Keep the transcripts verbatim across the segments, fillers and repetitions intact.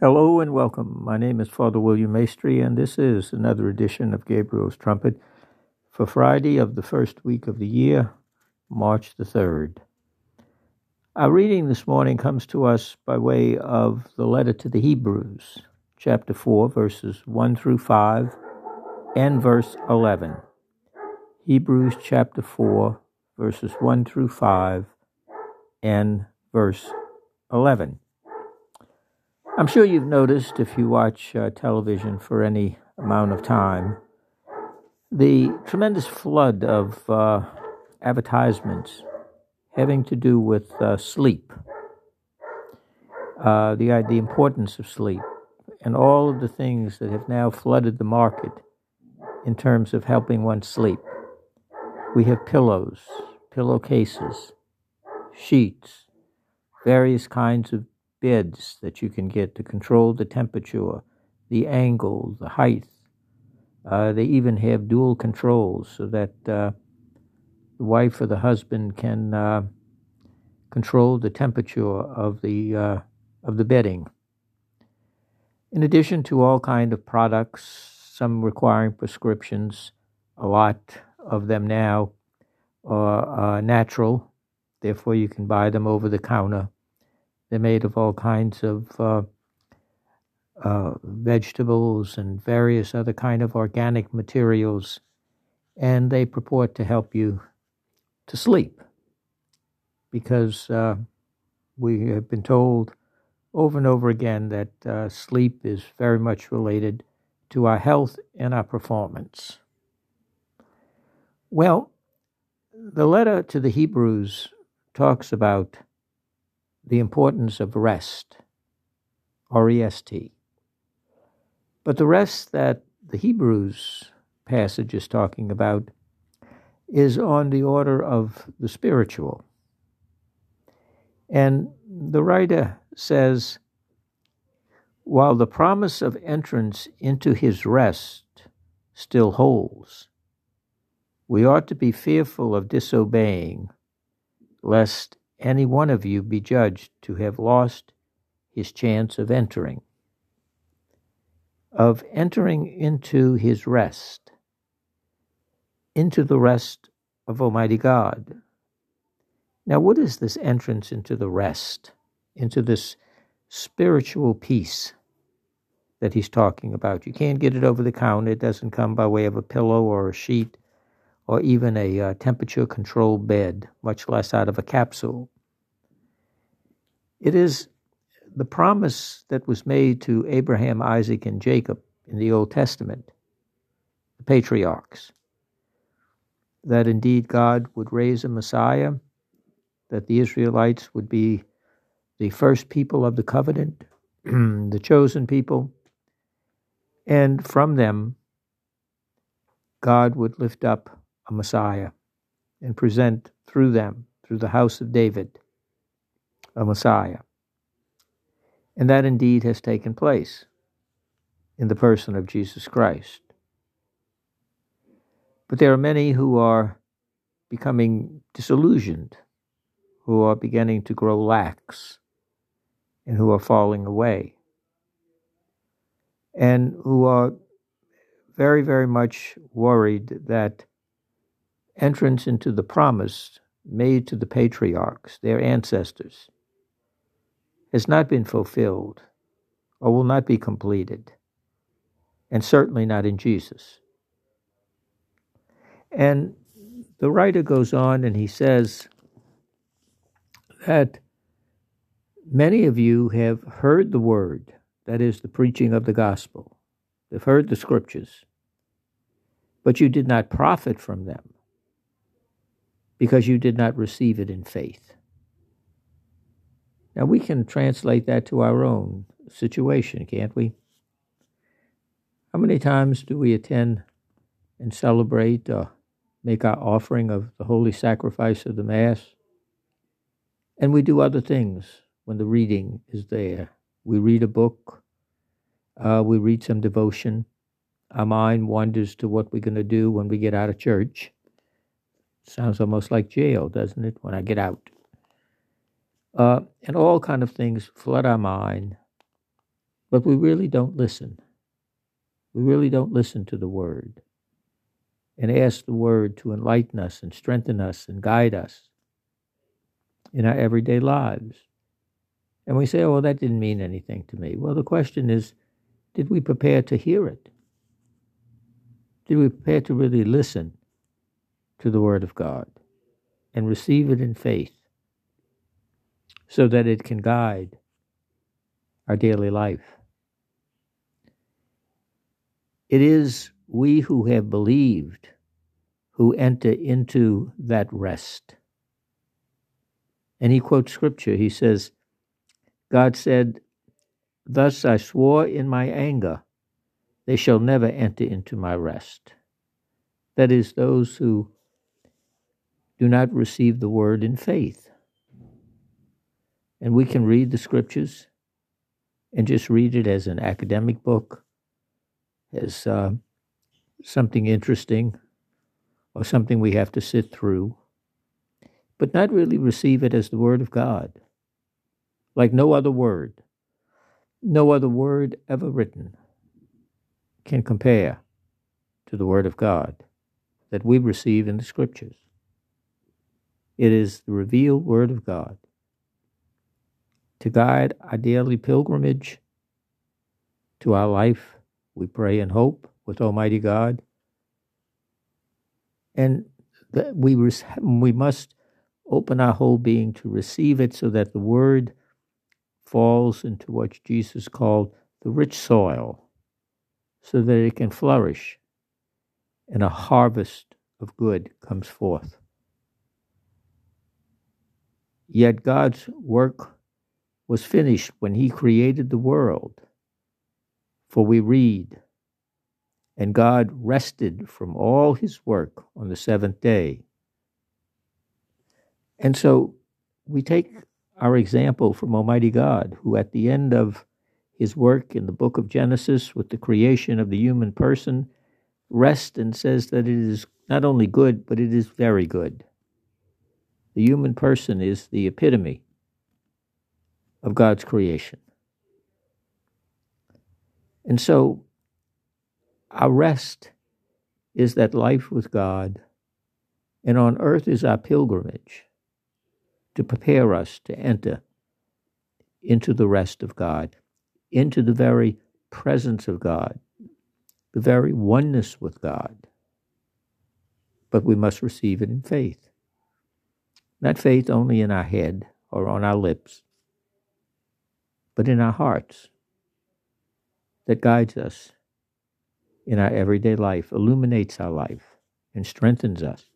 Hello and welcome. My name is Father William Maestri, and this is another edition of Gabriel's Trumpet for Friday of the first week of the year, March the third. Our reading this morning comes to us by way of the letter to the Hebrews, chapter four, verses one through five, and verse eleven. Hebrews chapter four, verses one through five, and verse eleven. I'm sure you've noticed, if you watch uh, television for any amount of time, the tremendous flood of uh, advertisements having to do with uh, sleep, uh, the, uh, the importance of sleep, and all of the things that have now flooded the market in terms of helping one sleep. We have pillows, pillowcases, sheets, various kinds of beds that you can get to control the temperature, the angle, the height. Uh, they even have dual controls so that uh, the wife or the husband can uh, control the temperature of the uh, of the bedding. In addition to all kind of products, some requiring prescriptions, a lot of them now are uh, natural. Therefore, you can buy them over the counter. They're made of all kinds of uh, uh, vegetables and various other kind of organic materials, and they purport to help you to sleep because uh, we have been told over and over again that uh, sleep is very much related to our health and our performance. Well, the letter to the Hebrews talks about the importance of rest, R E S T. But the rest that the Hebrews passage is talking about is on the order of the spiritual. And the writer says, while the promise of entrance into his rest still holds, we ought to be fearful of disobeying, lest any one of you be judged to have lost his chance of entering, of entering into his rest, into the rest of Almighty God. Now, what is this entrance into the rest, into this spiritual peace that he's talking about? You can't get it over the counter. It doesn't come by way of a pillow or a sheet, or even a uh, temperature-controlled bed, much less out of a capsule. It is the promise that was made to Abraham, Isaac, and Jacob in the Old Testament, the patriarchs, that indeed God would raise a Messiah, that the Israelites would be the first people of the covenant, the chosen people, and from them God would lift up a Messiah and present through them, through the house of David, a Messiah. And that indeed has taken place in the person of Jesus Christ. But there are many who are becoming disillusioned, who are beginning to grow lax, and who are falling away, and who are very, very much worried that entrance into the promise made to the patriarchs, their ancestors, has not been fulfilled or will not be completed, and certainly not in Jesus. And the writer goes on and he says that many of you have heard the word, that is the preaching of the gospel. They've heard the scriptures, but you did not profit from them, because you did not receive it in faith. Now we can translate that to our own situation, can't we? How many times do we attend and celebrate or make our offering of the holy sacrifice of the Mass? And we do other things when the reading is there. We read a book, uh, we read some devotion. Our mind wanders to what we're going to do when we get out of church. Sounds almost like jail, doesn't it, when I get out? Uh, and all kind of things flood our mind But we really don't listen. We really don't listen to the Word and ask the Word to enlighten us and strengthen us and guide us in our everyday lives. And we say, oh, well, that didn't mean anything to me. Well, the question is, did we prepare to hear it? Did we prepare to really listen to the Word of God and receive it in faith so that it can guide our daily life? It is we who have believed who enter into that rest. And he quotes scripture. He says, God said, "Thus I swore in my anger, they shall never enter into my rest." That is, those who do not receive the word in faith. And we can read the scriptures and just read it as an academic book, as uh, something interesting or something we have to sit through, but not really receive it as the Word of God, like no other word, no other word ever written can compare to the Word of God that we receive in the Scriptures. It is the revealed Word of God to guide our daily pilgrimage to our life. We pray and hope with Almighty God. And that we, res- we must open our whole being to receive it so that the Word falls into what Jesus called the rich soil, so that it can flourish and a harvest of good comes forth. Yet God's work was finished when he created the world. For we read, "And God rested from all his work on the seventh day." And so we take our example from Almighty God, who at the end of his work in the book of Genesis with the creation of the human person, rests and says that it is not only good, but it is very good. The human person is the epitome of God's creation. And so our rest is that life with God, and on earth is our pilgrimage to prepare us to enter into the rest of God, into the very presence of God, the very oneness with God. But we must receive it in faith, not faith only in our head or on our lips, but in our hearts. That guides us in our everyday life, illuminates our life, and strengthens us.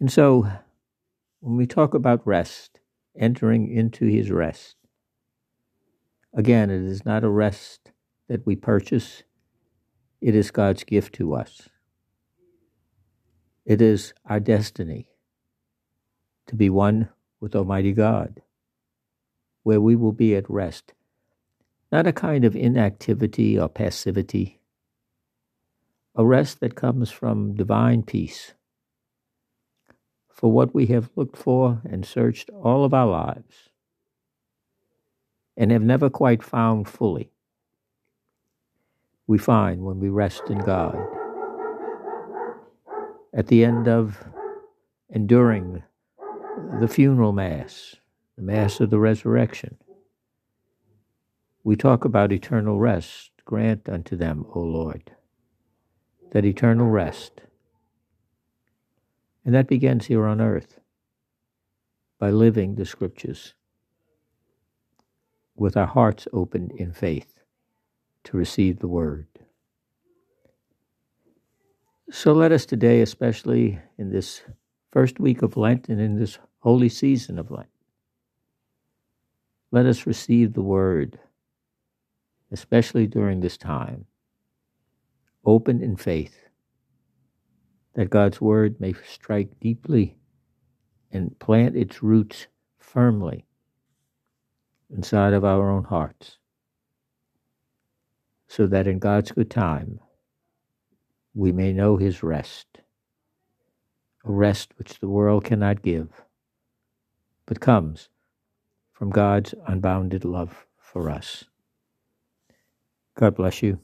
And so, when we talk about rest, entering into his rest, again, it is not a rest that we purchase. It is God's gift to us. It is our destiny to be one with Almighty God, where we will be at rest. Not a kind of inactivity or passivity, a rest that comes from divine peace. For what we have looked for and searched all of our lives and have never quite found fully, we find when we rest in God. At the end of and during the funeral mass, the Mass of the Resurrection, we talk about eternal rest. Grant unto them, O Lord, that eternal rest. And that begins here on earth by living the scriptures with our hearts opened in faith to receive the word. So let us today, especially in this first week of Lent and in this holy season of Lent, let us receive the word, especially during this time, open in faith, that God's word may strike deeply and plant its roots firmly inside of our own hearts, so that in God's good time we may know his rest, a rest which the world cannot give, but comes from God's unbounded love for us. God bless you.